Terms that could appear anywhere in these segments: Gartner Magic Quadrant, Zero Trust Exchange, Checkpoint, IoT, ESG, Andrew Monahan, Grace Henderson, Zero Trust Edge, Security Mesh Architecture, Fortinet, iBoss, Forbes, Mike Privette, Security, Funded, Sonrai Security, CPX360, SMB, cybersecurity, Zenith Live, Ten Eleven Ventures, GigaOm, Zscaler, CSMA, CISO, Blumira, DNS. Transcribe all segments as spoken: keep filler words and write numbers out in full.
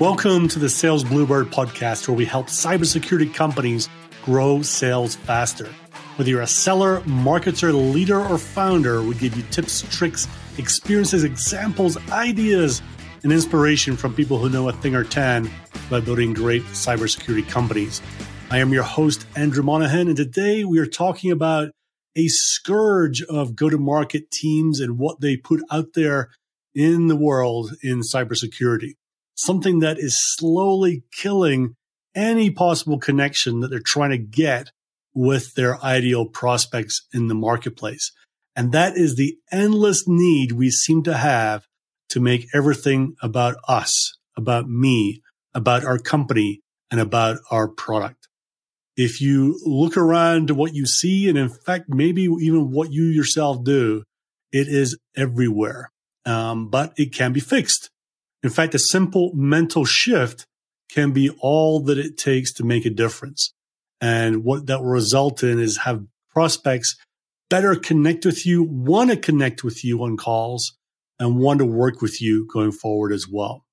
Welcome to the Sales Bluebird podcast, where we help cybersecurity companies grow sales faster. Whether you're a seller, marketer, leader, or founder, we give you tips, tricks, experiences, examples, ideas, and inspiration from people who know a thing or ten about building great cybersecurity companies. I am your host, Andrew Monahan, and today we are talking about a scourge of go-to-market teams and what they put out there in the world in cybersecurity. Something that is slowly killing any possible connection that they're trying to get with their ideal prospects in the marketplace. And that is the endless need we seem to have to make everything about us, about me, about our company, and about our product. If you look around to what you see, and in fact, maybe even what you yourself do, it is everywhere, um, but it can be fixed. In fact, a simple mental shift can be all that it takes to make a difference. And what that will result in is have prospects better connect with you, want to connect with you on calls, and want to work with you going forward as well.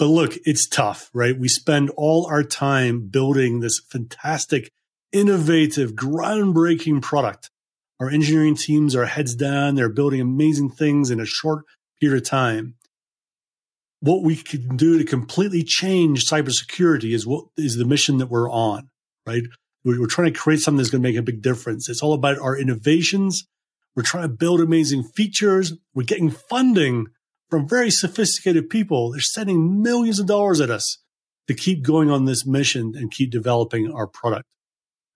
But look, it's tough, right? We spend all our time building this fantastic, innovative, groundbreaking product. Our engineering teams are heads down. They're building amazing things in a short period of time. What we can do to completely change cybersecurity is what is the mission that we're on, right? We're trying to create something that's going to make a big difference. It's all about our innovations. We're trying to build amazing features. We're getting funding from very sophisticated people. They're sending millions of dollars at us to keep going on this mission and keep developing our product.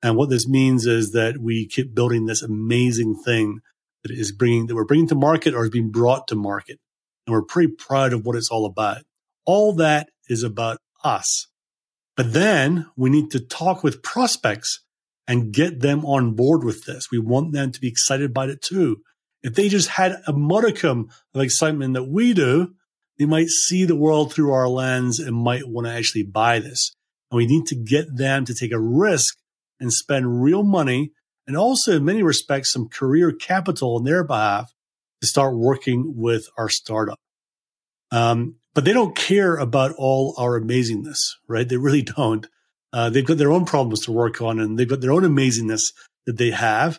And what this means is that we keep building this amazing thing that is bringing, that we're bringing to market or is being brought to market. And we're pretty proud of what it's all about. All that is about us. But then we need to talk with prospects and get them on board with this. We want them to be excited about it too. If they just had a modicum of excitement that we do, they might see the world through our lens and might want to actually buy this. And we need to get them to take a risk and spend real money and also in many respects some career capital on their behalf to start working with our startup. Um, but they don't care about all our amazingness, right? They really don't. Uh, they've got their own problems to work on, and they've got their own amazingness that they have.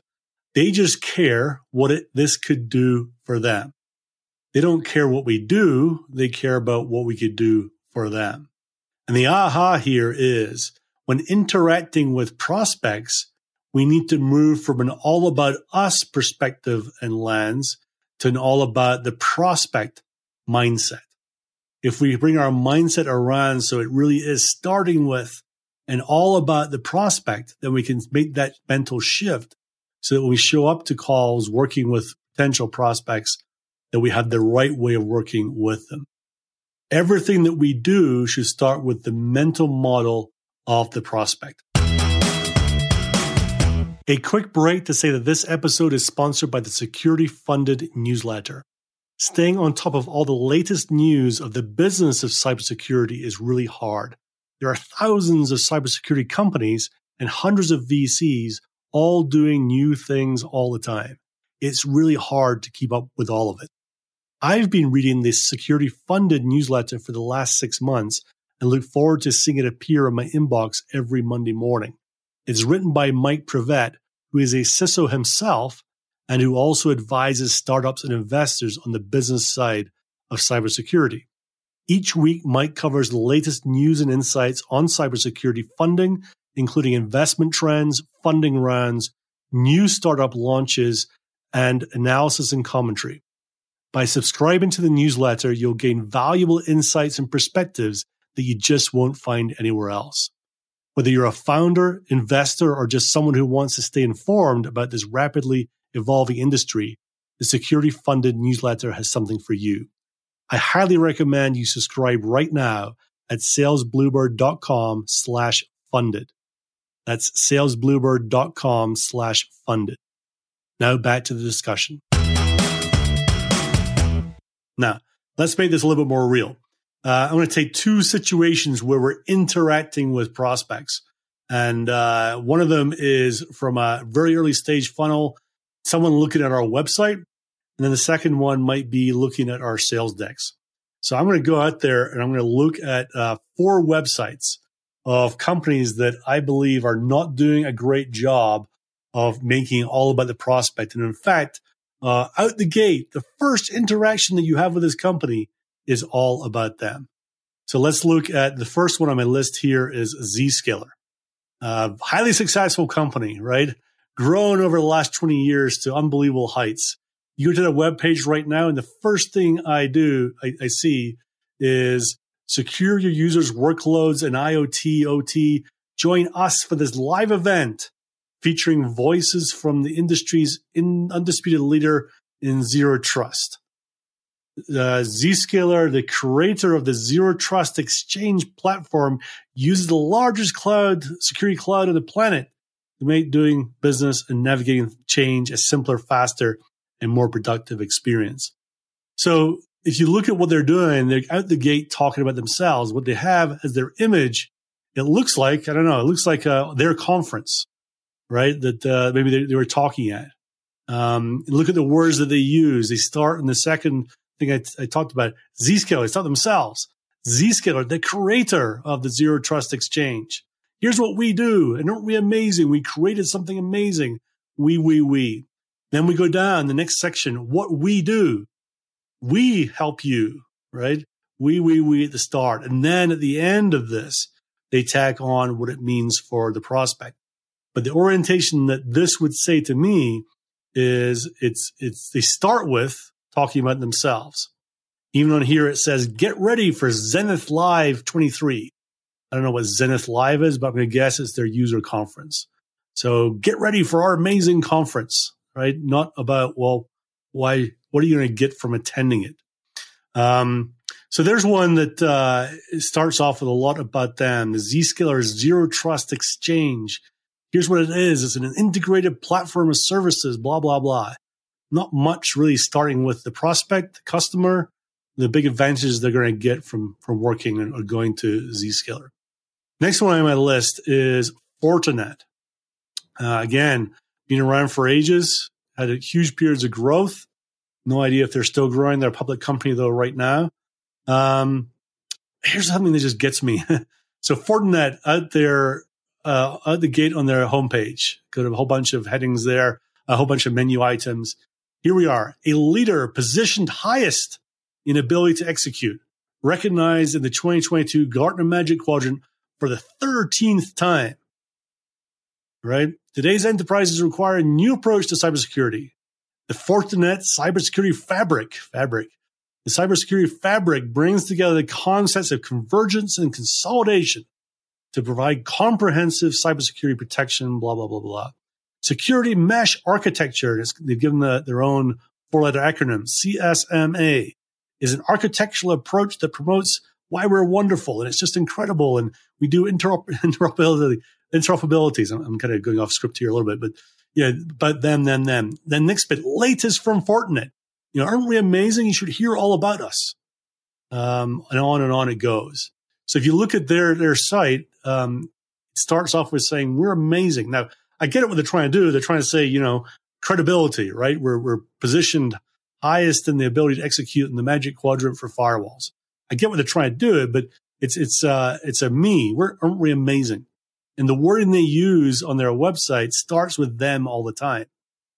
They just care what it, this could do for them. They don't care what we do. They care about what we could do for them. And the aha here is when interacting with prospects, we need to move from an all about us perspective and lens to an all about the prospect mindset. If we bring our mindset around so it really is starting with an all about the prospect, then we can make that mental shift so that when we show up to calls working with potential prospects, that we have the right way of working with them. Everything that we do should start with the mental model of the prospect. A quick break to say that this episode is sponsored by the Security Funded newsletter. Staying on top of all the latest news of the business of cybersecurity is really hard. There are thousands of cybersecurity companies and hundreds of V Cs all doing new things all the time. It's really hard to keep up with all of it. I've been reading this Security Funded newsletter for the last six months and look forward to seeing it appear in my inbox every Monday morning. It's written by Mike Privette, who is a C I S O himself and who also advises startups and investors on the business side of cybersecurity. Each week, Mike covers the latest news and insights on cybersecurity funding, including investment trends, funding rounds, new startup launches, and analysis and commentary. By subscribing to the newsletter, you'll gain valuable insights and perspectives that you just won't find anywhere else. Whether you're a founder, investor, or just someone who wants to stay informed about this rapidly evolving industry, the Security Funded newsletter has something for you. I highly recommend you subscribe right now at salesbluebird.com slash funded. That's salesbluebird.com slash funded. Now back to the discussion. Now, let's make this a little bit more real. Uh, I'm going to take two situations where we're interacting with prospects. And uh, one of them is from a very early stage funnel, someone looking at our website. And then the second one might be looking at our sales decks. So I'm going to go out there and I'm going to look at uh, four websites of companies that I believe are not doing a great job of making all about the prospect. And in fact, uh, out the gate, the first interaction that you have with this company is all about them. So let's look at the first one on my list here is Zscaler. Uh, highly successful company, right? Grown over the last twenty years to unbelievable heights. You go to the webpage right now, and the first thing I do, I, I see is secure your users' workloads and IoT, O T. Join us for this live event featuring voices from the industry's in, undisputed leader in Zero Trust. Uh, Zscaler, the creator of the Zero Trust Exchange platform, uses the largest cloud security cloud on the planet to make doing business and navigating change a simpler, faster, and more productive experience. So if you look at what they're doing, they're out the gate talking about themselves. What they have as their image, it looks like, I don't know, it looks like uh, their conference, right, that uh, maybe they, they were talking at. Um, look at the words that they use. They start in the second thing I, t- I talked about, Zscaler. It's not themselves. Zscaler, the creator of the Zero Trust Exchange. Here's what we do. And aren't we amazing? We created something amazing. We, we, we. Then we go down the next section, what we do. We help you, right? We, we, we at the start. And then at the end of this, they tack on what it means for the prospect. But the orientation that this would say to me is it's, it's, they start with talking about themselves. Even on here, it says, get ready for Zenith Live twenty-three. I don't know what Zenith Live is, but I'm going to guess it's their user conference. So get ready for our amazing conference, right? Not about, well, why, what are you going to get from attending it? Um, so there's one that uh, starts off with a lot about them. The Zscaler Zero Trust Exchange. Here's what it is. It's an integrated platform of services, blah, blah, blah. Not much really starting with the prospect, the customer, the big advantages they're going to get from, from working and or going to Zscaler. Next one on my list is Fortinet. Uh, again, been around for ages, had a huge periods of growth. No idea if they're still growing. They're a public company, though, right now. Um, here's something that just gets me. So Fortinet out there, uh, out the gate on their homepage, got a whole bunch of headings there, a whole bunch of menu items. Here we are, a leader positioned highest in ability to execute, recognized in the twenty twenty-two Gartner Magic Quadrant for the thirteenth time. Right? Today's enterprises require a new approach to cybersecurity. The Fortinet cybersecurity fabric, fabric. The cybersecurity fabric brings together the concepts of convergence and consolidation to provide comprehensive cybersecurity protection, blah, blah, blah, blah. Security Mesh Architecture, they've given the, their own four-letter acronym, C S M A, is an architectural approach that promotes why we're wonderful, and it's just incredible, and we do interop- interoperability, interoperabilities. I'm, I'm kind of going off script here a little bit, but yeah, but them, them, them. Then next bit, latest from Fortinet. You know, aren't we amazing? You should hear all about us. Um, and on and on it goes. So if you look at their, their site, um, it starts off with saying, we're amazing. Now, I get it what they're trying to do. They're trying to say, you know, credibility, right? We're, we're positioned highest in the ability to execute in the Magic Quadrant for firewalls. I get what they're trying to do, it, but it's, it's, uh, it's a me. We're, aren't we amazing? And the wording they use on their website starts with them all the time.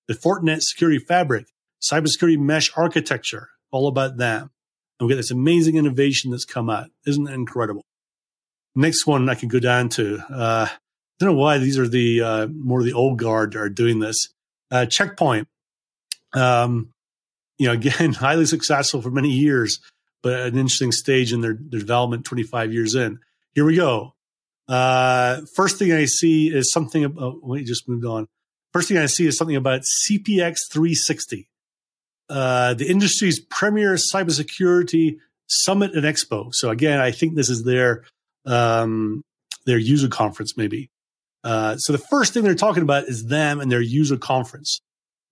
the Fortinet Security Fabric, Cybersecurity Mesh Architecture, all about that. And we get this amazing innovation that's come out. Isn't it incredible? Next one I could go down to. Uh, I don't know why these are the uh, more of the old guard that are doing this. Uh, Checkpoint. Um, you know, again, highly successful for many years, but an interesting stage in their, their development twenty-five years in. Here we go. Uh, first thing I see is something about, oh, wait, just moved on. First thing I see is something about C P X three sixty, uh, the industry's premier cybersecurity summit and expo. So again, I think this is their, um, their user conference maybe. Uh, so the first thing they're talking about is them and their user conference.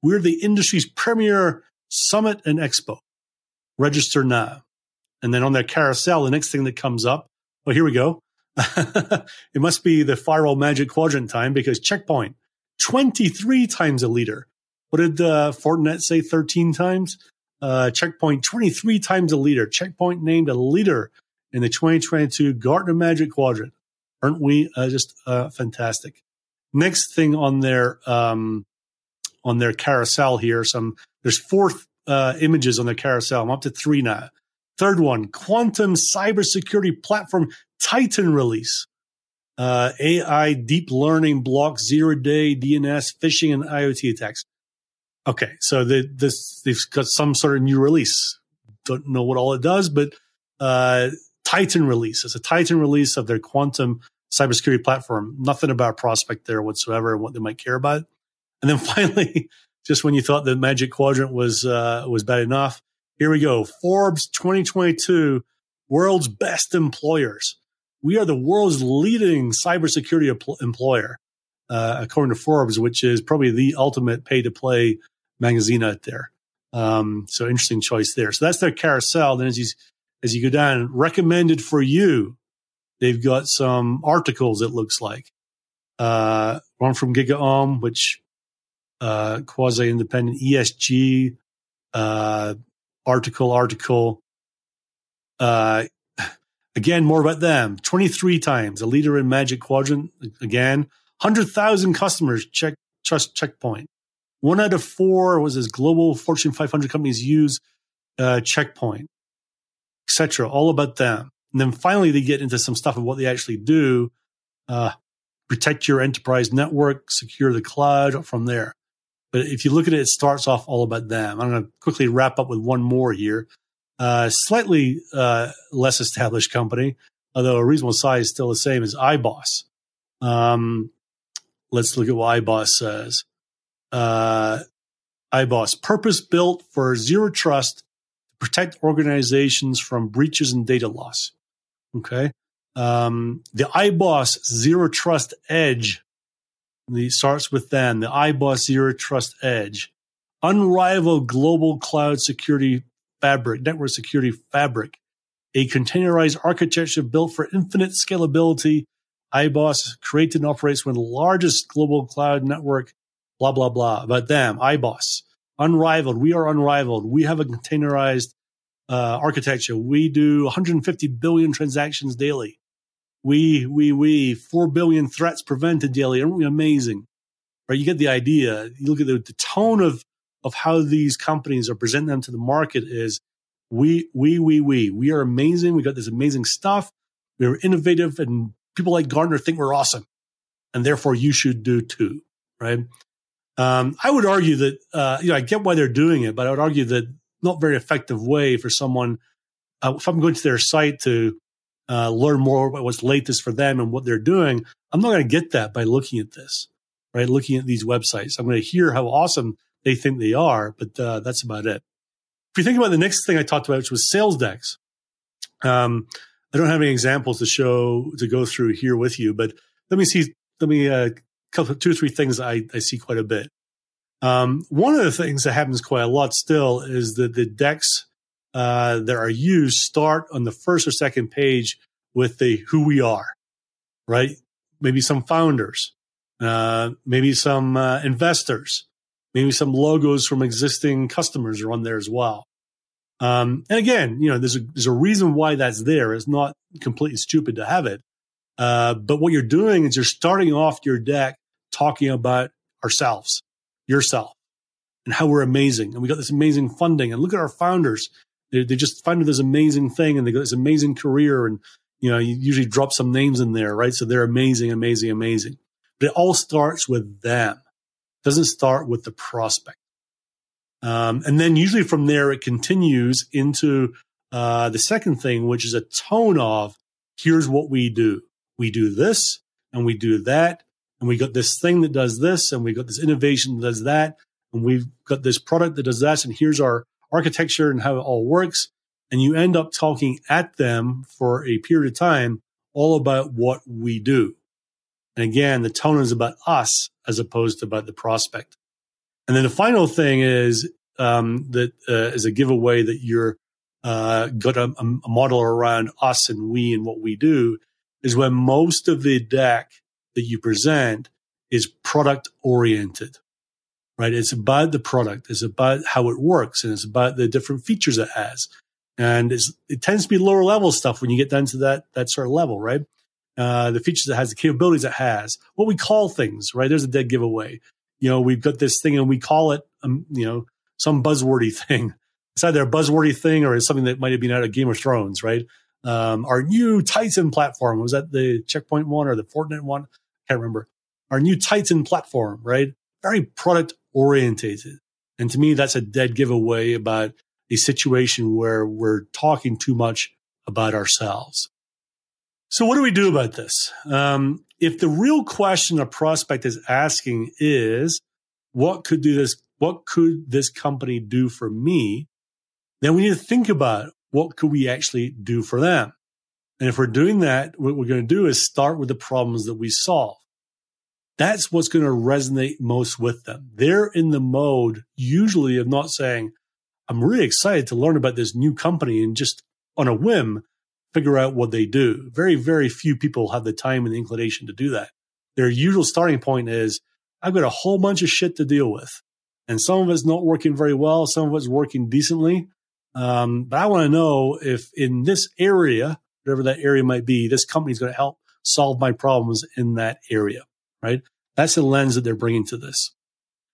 We're the industry's premier summit and expo. Register now. And then on their carousel, the next thing that comes up, oh, here we go. It must be the firewall magic quadrant time because Checkpoint, twenty-three times a leader. What did uh, Fortinet say, thirteen times? Uh, Checkpoint, twenty-three times a leader. Checkpoint named a leader in the twenty twenty-two Gartner Magic Quadrant. Aren't we uh, just uh, fantastic? Next thing on their um, on their carousel here, some there's four uh, images on their carousel. I'm up to three now. Third one, quantum cybersecurity platform Titan release, uh, A I, deep learning, block, zero-day, D N S, phishing, and IoT attacks. Okay, so they, this, they've got some sort of new release. Don't know what all it does, but uh, Titan release. It's a Titan release of their quantum cybersecurity platform. Nothing about prospect there whatsoever and what they might care about. And then finally, just when you thought the Magic Quadrant was uh, was bad enough, here we go. Forbes twenty twenty-two, world's best employers. We are the world's leading cybersecurity empl- employer, uh, according to Forbes, which is probably the ultimate pay-to-play magazine out there. Um, so interesting choice there. So that's their carousel. Then as you, as you go down, recommended for you, they've got some articles, it looks like. Uh, one from GigaOm, which uh, quasi-independent E S G, uh, Article, article. Uh, again, more about them. twenty-three times, a leader in Magic Quadrant. Again, one hundred thousand customers check trust Checkpoint. One out of four was as global Fortune five hundred companies use uh, Checkpoint, et cetera. All about them. And then finally, they get into some stuff of what they actually do. Uh, protect your enterprise network, secure the cloud from there. But if you look at it, it starts off all about them. I'm going to quickly wrap up with one more here. Uh, slightly uh, less established company, although a reasonable size is still the same as iBoss. Um, let's look at what iBoss says. Uh, iBoss, purpose-built for zero trust to protect organizations from breaches and data loss. Okay. Um, the iBoss Zero Trust Edge. It starts with them, the iBoss Zero Trust Edge, unrivaled global cloud security fabric, network security fabric, a containerized architecture built for infinite scalability. iBoss created and operates one of the largest global cloud network, blah, blah, blah. About them, iBoss, unrivaled. We are unrivaled. We have a containerized uh, architecture. We do one hundred fifty billion transactions daily. We, we, we, four billion threats prevented daily. Aren't we amazing? Right? You get the idea. You look at the, the tone of, of how these companies are presenting them to the market is we, we, we, we. We are amazing. We got this amazing stuff. We are innovative, and people like Gartner think we're awesome. And therefore, you should do too, right? Um, I would argue that, uh, you know, I get why they're doing it, but I would argue that not very effective way for someone, uh, if I'm going to their site to, Uh, learn more about what's latest for them and what they're doing. I'm not going to get that by looking at this, right? Looking at these websites. I'm going to hear how awesome they think they are, but uh, that's about it. If you think about the next thing I talked about, which was sales decks. Um, I don't have any examples to show, to go through here with you, but let me see, let me, uh, couple, two or three things I, I see quite a bit. Um, one of the things that happens quite a lot still is that the decks Uh, that are used start on the first or second page with the who we are, right? Maybe some founders, uh, maybe some uh, investors, maybe some logos from existing customers are on there as well. Um, and again, you know, there's a, there's a reason why that's there. It's not completely stupid to have it. Uh, but what you're doing is you're starting off your deck talking about ourselves, yourself, and how we're amazing. And we got this amazing funding. And look at our founders. They, they just founded this amazing thing and they got this amazing career. And, you know, you usually drop some names in there, right? So they're amazing, amazing, amazing. But it all starts with them. It doesn't start with the prospect. Um, and then usually from there, it continues into uh, the second thing, which is a tone of, here's what we do. We do this and we do that. And we got this thing that does this. And we got this innovation that does that. And we've got this product that does that. And here's our architecture and how it all works. And you end up talking at them for a period of time all about what we do. And again, the tone is about us as opposed to about the prospect. And then the final thing is um, that uh, is a giveaway that you're uh, got a, a model around us and we and what we do is when most of the deck that you present is product oriented, right? It's about the product, it's about how it works, and it's about the different features it has. And it's, it tends to be lower level stuff when you get down to that that sort of level, right? Uh, the features it has, the capabilities it has, what we call things, right? There's a dead giveaway. You know, we've got this thing and we call it, um, you know, some buzzwordy thing. It's either a buzzwordy thing or it's something that might have been out of Game of Thrones, right? Um, our new Titan platform, was that the Checkpoint one or the Fortinet one? I can't remember. Our new Titan platform, right? Very product orientated. And to me, that's a dead giveaway about a situation where we're talking too much about ourselves. So what do we do about this? Um, If the real question a prospect is asking is, what could do this? What could this company do for me? Then we need to think about what could we actually do for them. And if we're doing that, what we're going to do is start with the problems that we solve. That's what's going to resonate most with them. They're in the mode usually of not saying, I'm really excited to learn about this new company and just on a whim, figure out what they do. Very, very few people have the time and the inclination to do that. Their usual starting point is, I've got a whole bunch of shit to deal with. And some of it's not working very well. Some of it's working decently. Um, but I want to know if in this area, whatever that area might be, this company is going to help solve my problems in that area, right? That's the lens that they're bringing to this.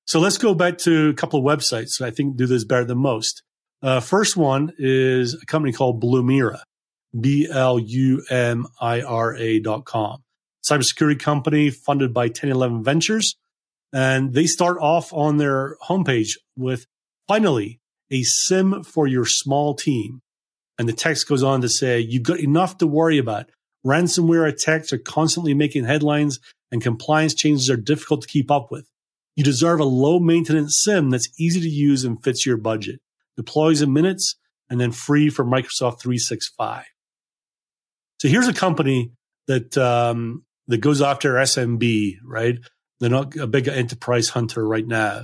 So let's go back to a couple of websites that I think do this better than most. Uh, first one is a company called Blumira. B L U M I R A dot com. Cybersecurity company funded by Ten Eleven Ventures. And they start off on their homepage with, finally, a SIM for your small team. And the text goes on to say, you've got enough to worry about. Ransomware attacks are constantly making headlines and compliance changes are difficult to keep up with. You deserve a low-maintenance SIM that's easy to use and fits your budget. Deploys in minutes and then free for Microsoft three sixty-five. So here's a company that um, that goes after S M B, right? They're not a big enterprise hunter right now,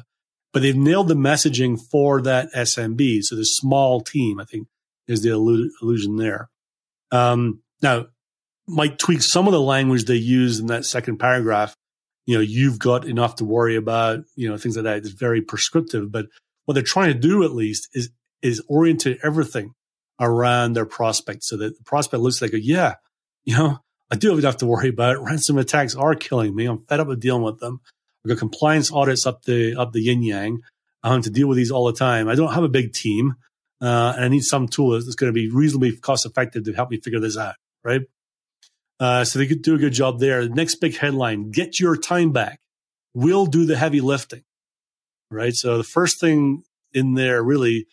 but they've nailed the messaging for that S M B. So the small team, I think, is the allusion there. Um, now, might tweak some of the language they use in that second paragraph. You know, you've got enough to worry about, you know, things like that. It's very prescriptive, but what they're trying to do, at least, is is oriented everything around their prospect so that the prospect looks like, yeah, you know, I do have enough to worry about. Ransom attacks are killing me. I'm fed up with dealing with them. I've got compliance audits up the up the yin-yang. I have to deal with these all the time. I don't have a big team, uh, and I need some tool that's going to be reasonably cost-effective to help me figure this out, right? Uh, so they could do a good job there. The next big headline, get your time back. We'll do the heavy lifting, right? So the first thing in there really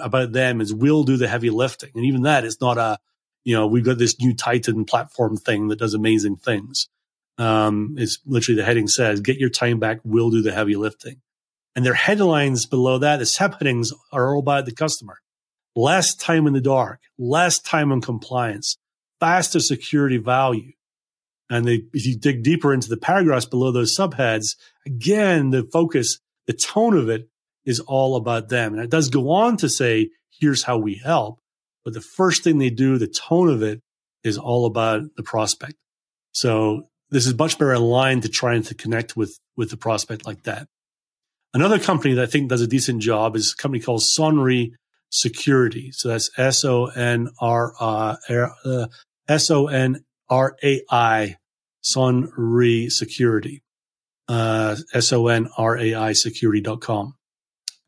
about them is we'll do the heavy lifting. And even that is not a, you know, we've got this new Titan platform thing that does amazing things. Um, it's literally the heading says, get your time back, we'll do the heavy lifting. And their headlines below that, the subheadings are all about the customer. Less time in the dark, less time on compliance, faster security value. And they, if you dig deeper into the paragraphs below those subheads, again, the focus, the tone of it, is all about them. And it does go on to say, here's how we help. But the first thing they do, the tone of it, is all about the prospect. So this is much better aligned to trying to connect with, with the prospect like that. Another company that I think does a decent job is a company called Sonrai Security. So that's S O N R A I, Sonrai Security, S O N R A I security dot com.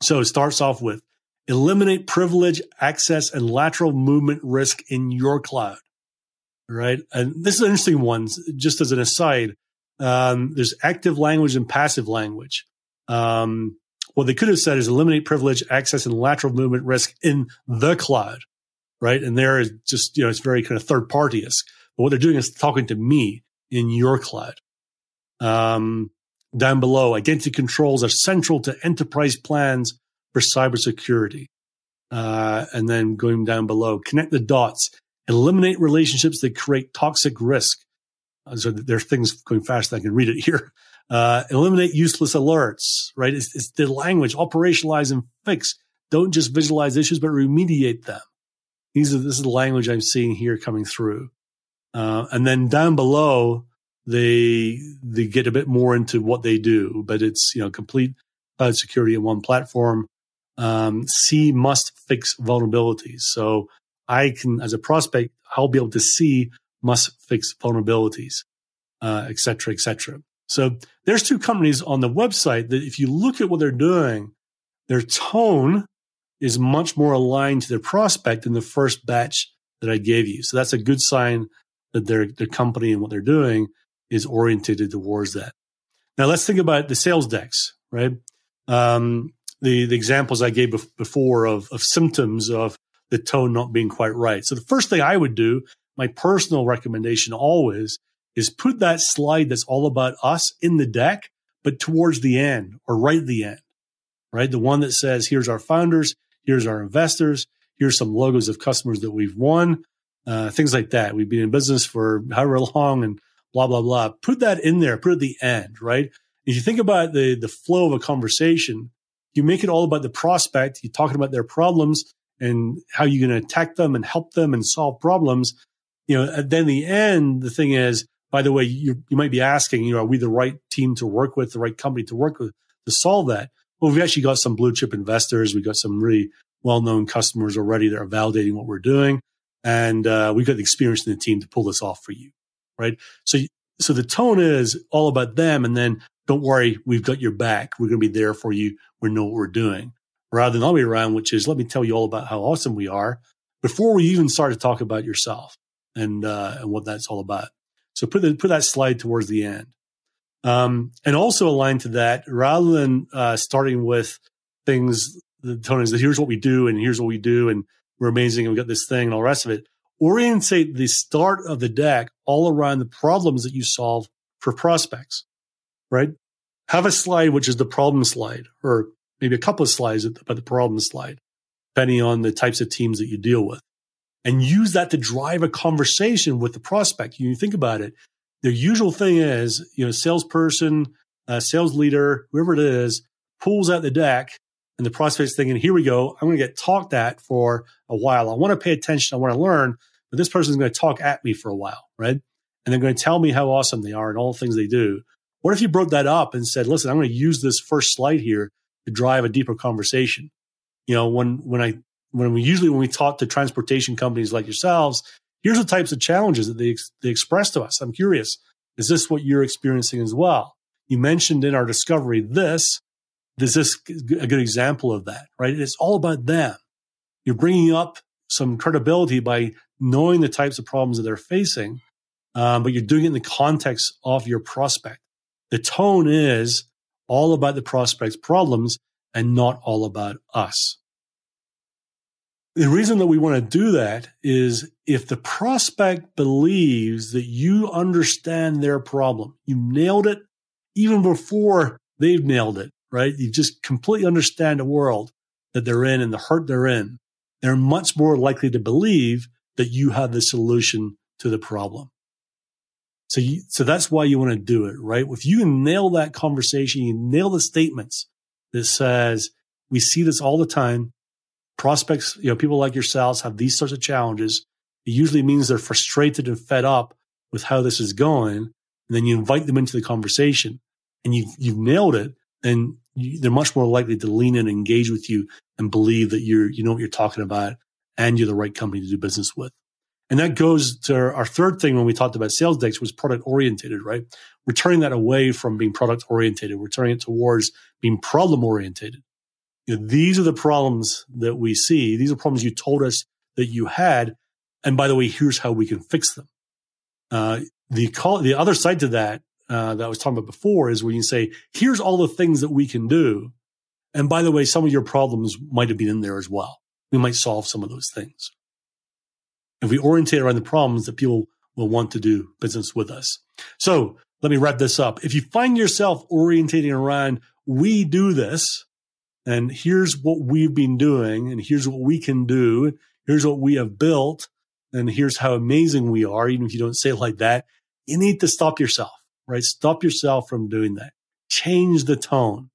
So it starts off with eliminate privilege, access, and lateral movement risk in your cloud. Right. And this is an interesting one. Just as an aside, um, there's active language and passive language. Um, what they could have said is eliminate privilege, access, and lateral movement risk in the cloud. Right. And there is just, you know, it's very kind of third party-esque. But what they're doing is talking to me in your cloud. Um, down below, identity controls are central to enterprise plans for cybersecurity. Uh, and then going down below, connect the dots. Eliminate relationships that create toxic risk. So there are things going faster than I can read it here. Uh, eliminate useless alerts, right? It's, it's the language. Operationalize and fix. Don't just visualize issues, but remediate them. These are, this is the language I'm seeing here coming through. Uh, and then down below, they they get a bit more into what they do, but it's, you know, complete cloud security in one platform. Um, C must fix vulnerabilities. So I can, as a prospect, I'll be able to see must fix vulnerabilities, uh, et cetera, et cetera. So there's two companies on the website that if you look at what they're doing, their tone is much more aligned to their prospect than the first batch that I gave you. So that's a good sign that their, their company and what they're doing is oriented towards that. Now let's think about the sales decks, right? Um, the, the examples I gave bef- before of, of symptoms of the tone not being quite right. So the first thing I would do, my personal recommendation always, is put that slide that's all about us in the deck, but towards the end or right at the end, right? The one that says, here's our founders, here's our investors, here's some logos of customers that we've won, uh, things like that. We've been in business for however long and blah, blah, blah. Put that in there, put it at the end, right? If you think about the, the flow of a conversation, you make it all about the prospect, you're talking about their problems, and how you're going to attack them and help them and solve problems. You know, then the end, the thing is, by the way, you you might be asking, you know, are we the right team to work with, the right company to work with to solve that? Well, we've actually got some blue chip investors. We've got some really well-known customers already that are validating what we're doing. And uh, we've got the experience in the team to pull this off for you, right? So, so the tone is all about them. And then don't worry, we've got your back. We're going to be there for you. We know what we're doing. Rather than all the way around, which is, let me tell you all about how awesome we are before we even start to talk about yourself and uh, and what that's all about. So put the, put that slide towards the end. Um, and also aligned to that, rather than uh, starting with things, the tone is that here's what we do and here's what we do and we're amazing and we got this thing and all the rest of it. Orientate the start of the deck all around the problems that you solve for prospects, right? Have a slide, which is the problem slide, or maybe a couple of slides about the problem slide, depending on the types of teams that you deal with. And use that to drive a conversation with the prospect. You think about it. The usual thing is, you know, salesperson, uh, sales leader, whoever it is, pulls out the deck and the prospect's thinking, here we go. I'm going to get talked at for a while. I want to pay attention. I want to learn, but this person's going to talk at me for a while, right? And they're going to tell me how awesome they are and all the things they do. What if you broke that up and said, listen, I'm going to use this first slide here to drive a deeper conversation. You know, when when I when we usually when we talk to transportation companies like yourselves, here's the types of challenges that they ex- they express to us. I'm curious, is this what you're experiencing as well? You mentioned in our discovery this. Is this a good example of that? Right? It's all about them. You're bringing up some credibility by knowing the types of problems that they're facing, um, but you're doing it in the context of your prospect. The tone is all about the prospect's problems and not all about us. The reason that we want to do that is if the prospect believes that you understand their problem, you nailed it even before they've nailed it, right? You just completely understand the world that they're in and the hurt they're in. They're much more likely to believe that you have the solution to the problem. So you, so that's why you want to do it, right? If you nail that conversation, you nail the statements that says, we see this all the time. Prospects, you know, people like yourselves have these sorts of challenges. It usually means they're frustrated and fed up with how this is going. And then you invite them into the conversation and you, you've nailed it. And you, they're much more likely to lean in and engage with you and believe that you're, you know what you're talking about and you're the right company to do business with. And that goes to our third thing when we talked about sales decks was product oriented, right? We're turning that away from being product oriented. We're turning it towards being problem oriented. you know, these are the problems that we see. These are problems you told us that you had. And by the way, here's how we can fix them. Uh, the call, the other side to that, uh, that I was talking about before is when you say, here's all the things that we can do. And by the way, some of your problems might have been in there as well. We might solve some of those things. If we orientate around the problems that people will want to do business with us. So let me wrap this up. If you find yourself orientating around, we do this, and here's what we've been doing, and here's what we can do, here's what we have built, and here's how amazing we are, even if you don't say it like that, you need to stop yourself, right? Stop yourself from doing that. Change the tone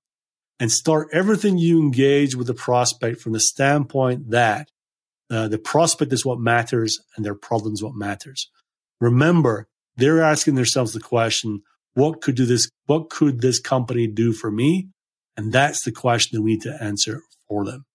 and start everything you engage with the prospect from the standpoint that uh, the prospect is what matters and their problems what matters. Remember, they're asking themselves the question, what could do this? What could this company do for me? And that's the question that we need to answer for them.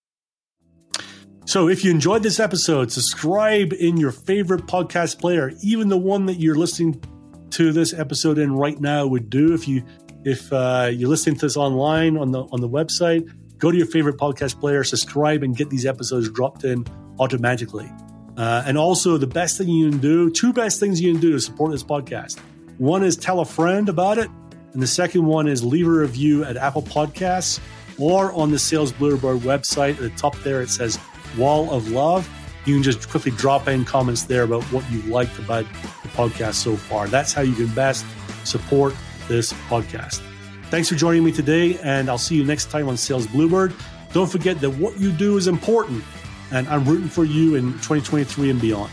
So if you enjoyed this episode, subscribe in your favorite podcast player. Even the one that you're listening to this episode in right now would do. If you if uh, you're listening to this online on the on the website, go to your favorite podcast player, subscribe, and get these episodes dropped in automatically. Uh, and also, the best thing you can do, two best things you can do to support this podcast. One is tell a friend about it, and the second one is leave a review at Apple Podcasts or on the Sales Bluebird website. At the top there, it says Wall of Love. You can just quickly drop in comments there about what you liked about the podcast so far. That's how you can best support this podcast. Thanks for joining me today, and I'll see you next time on Sales Bluebird. Don't forget that what you do is important, and I'm rooting for you in twenty twenty-three and beyond.